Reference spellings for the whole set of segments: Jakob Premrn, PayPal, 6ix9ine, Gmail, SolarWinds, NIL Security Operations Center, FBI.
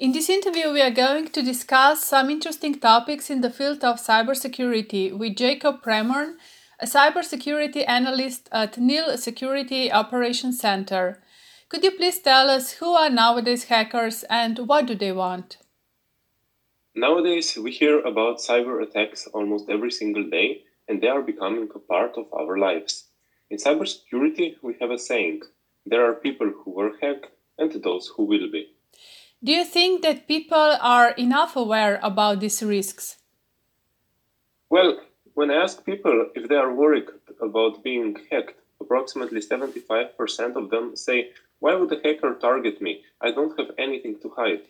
In this interview, we are going to discuss some interesting topics in the field of cybersecurity with Jakob Premrn, a cybersecurity analyst at NIL Security Operations Center. Could you please tell us who are nowadays hackers and what do they want? Nowadays, we hear about cyber attacks almost every single day, and they are becoming a part of our lives. In cybersecurity, we have a saying, there are people who were hacked and those who will be. Do you think that people are enough aware about these risks? Well, when I ask people if they are worried about being hacked, approximately 75% of them say, "Why would a hacker target me? I don't have anything to hide."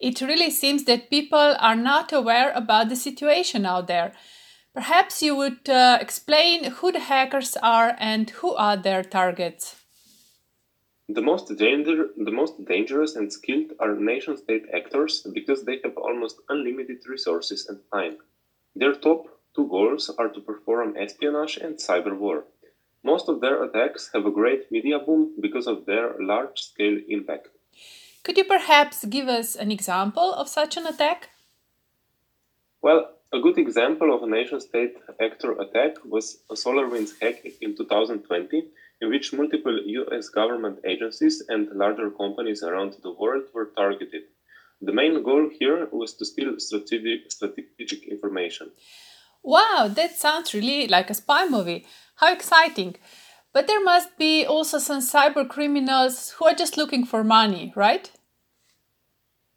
It really seems that people are not aware about the situation out there. Perhaps you would explain who the hackers are and who are their targets. The most dangerous and skilled are nation-state actors because they have almost unlimited resources and time. Their top two goals are to perform espionage and cyber war. Most of their attacks have a great media boom because of their large-scale impact. Could you perhaps give us an example of such an attack? Well, a good example of a nation-state actor attack was a SolarWinds hack in 2020, in which multiple US government agencies and larger companies around the world were targeted. The main goal here was to steal strategic information. Wow, that sounds really like a spy movie. How exciting! But there must be also some cyber criminals who are just looking for money, right?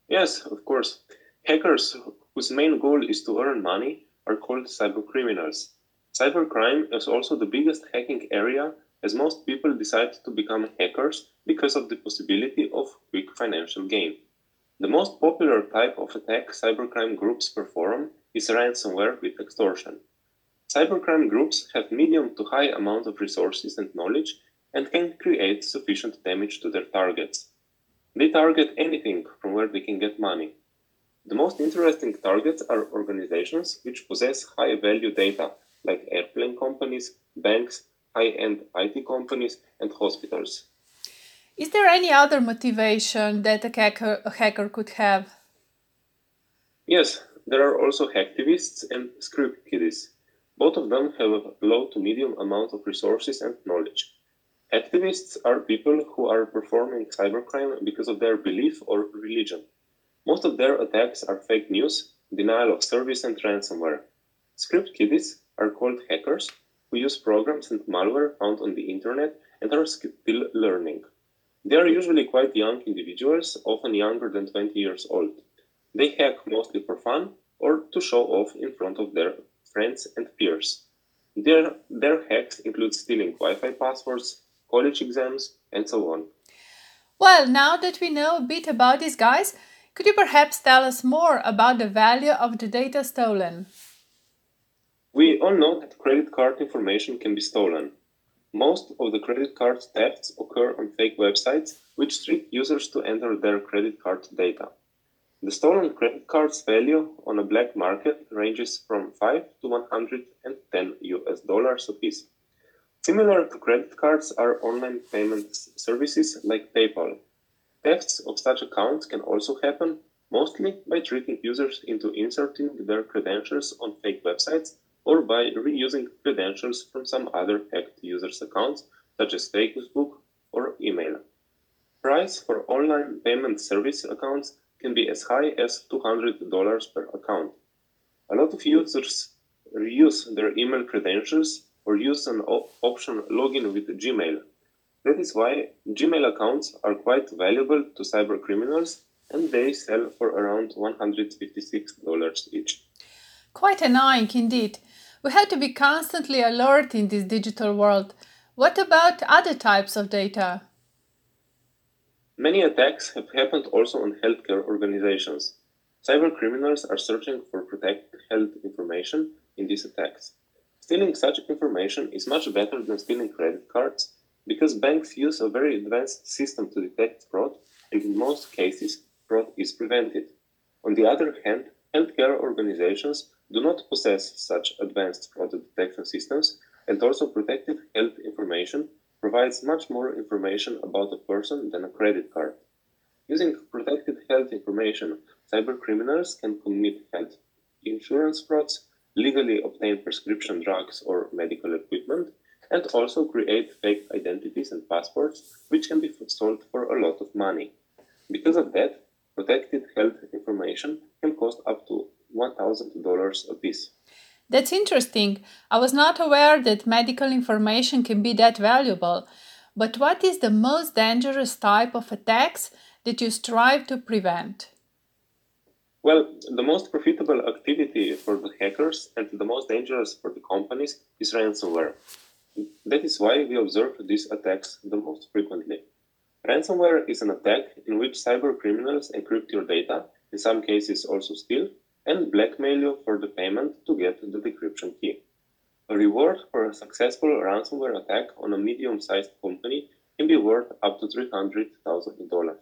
Yes, of course. Hackers whose main goal is to earn money are called cybercriminals. Cybercrime is also the biggest hacking area, as most people decide to become hackers because of the possibility of quick financial gain. The most popular type of attack cybercrime groups perform is ransomware with extortion. Cybercrime groups have medium to high amount of resources and knowledge and can create sufficient damage to their targets. They target anything from where they can get money. The most interesting targets are organizations which possess high-value data, like airplane companies, banks, high-end IT companies, and hospitals. Is there any other motivation that a hacker could have? Yes, there are also hacktivists and script kiddies. Both of them have a low to medium amount of resources and knowledge. Hacktivists are people who are performing cybercrime because of their belief or religion. Most of their attacks are fake news, denial of service, and ransomware. Script kiddies are called hackers who use programs and malware found on the internet and are still learning. They are usually quite young individuals, often younger than 20 years old. They hack mostly for fun or to show off in front of their friends and peers. Their hacks include stealing Wi-Fi passwords, college exams, and so on. Well, now that we know a bit about these guys, could you perhaps tell us more about the value of the data stolen? We all know that credit card information can be stolen. Most of the credit card thefts occur on fake websites, which trick users to enter their credit card data. The stolen credit card's value on a black market ranges from $5 to $110 apiece. Similar to credit cards are online payment services like PayPal. Thefts of such accounts can also happen, mostly by tricking users into inserting their credentials on fake websites or by reusing credentials from some other hacked users' accounts, such as Facebook or email. Price for online payment service accounts can be as high as $200 per account. A lot of users reuse their email credentials or use an option login with Gmail. That is why Gmail accounts are quite valuable to cybercriminals, and they sell for around $156 each. Quite annoying indeed. We have to be constantly alert in this digital world. What about other types of data? Many attacks have happened also on healthcare organizations. Cybercriminals are searching for protected health information in these attacks. Stealing such information is much better than stealing credit cards, because banks use a very advanced system to detect fraud, and in most cases, fraud is prevented. On the other hand, healthcare organizations do not possess such advanced fraud detection systems, and also protected health information provides much more information about a person than a credit card. Using protected health information, cybercriminals can commit health insurance frauds, legally obtain prescription drugs or medical equipment, and also create fake identities and passports, which can be sold for a lot of money. Because of that, protected health information can cost up to $1,000 a piece. That's interesting. I was not aware that medical information can be that valuable. But what is the most dangerous type of attacks that you strive to prevent? Well, the most profitable activity for the hackers and the most dangerous for the companies is ransomware. That is why we observe these attacks the most frequently. Ransomware is an attack in which cyber criminals encrypt your data, in some cases also steal, and blackmail you for the payment to get the decryption key. A reward for a successful ransomware attack on a medium-sized company can be worth up to $300,000.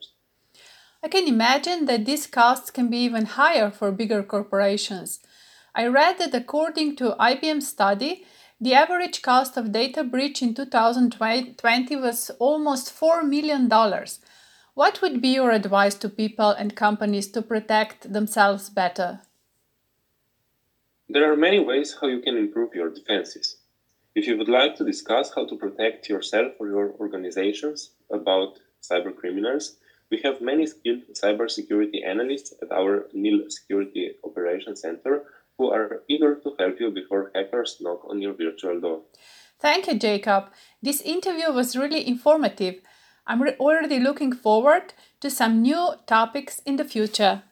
I can imagine that these costs can be even higher for bigger corporations. I read that according to IBM's study, the average cost of data breach in 2020 was almost $4 million. What would be your advice to people and companies to protect themselves better? There are many ways how you can improve your defenses. If you would like to discuss how to protect yourself or your organizations about cybercriminals, we have many skilled cybersecurity analysts at our NIL Security Operations Center who are eager to help you before hackers knock on your virtual door. Thank you, Jakob. This interview was really informative. I'm already looking forward to some new topics in the future.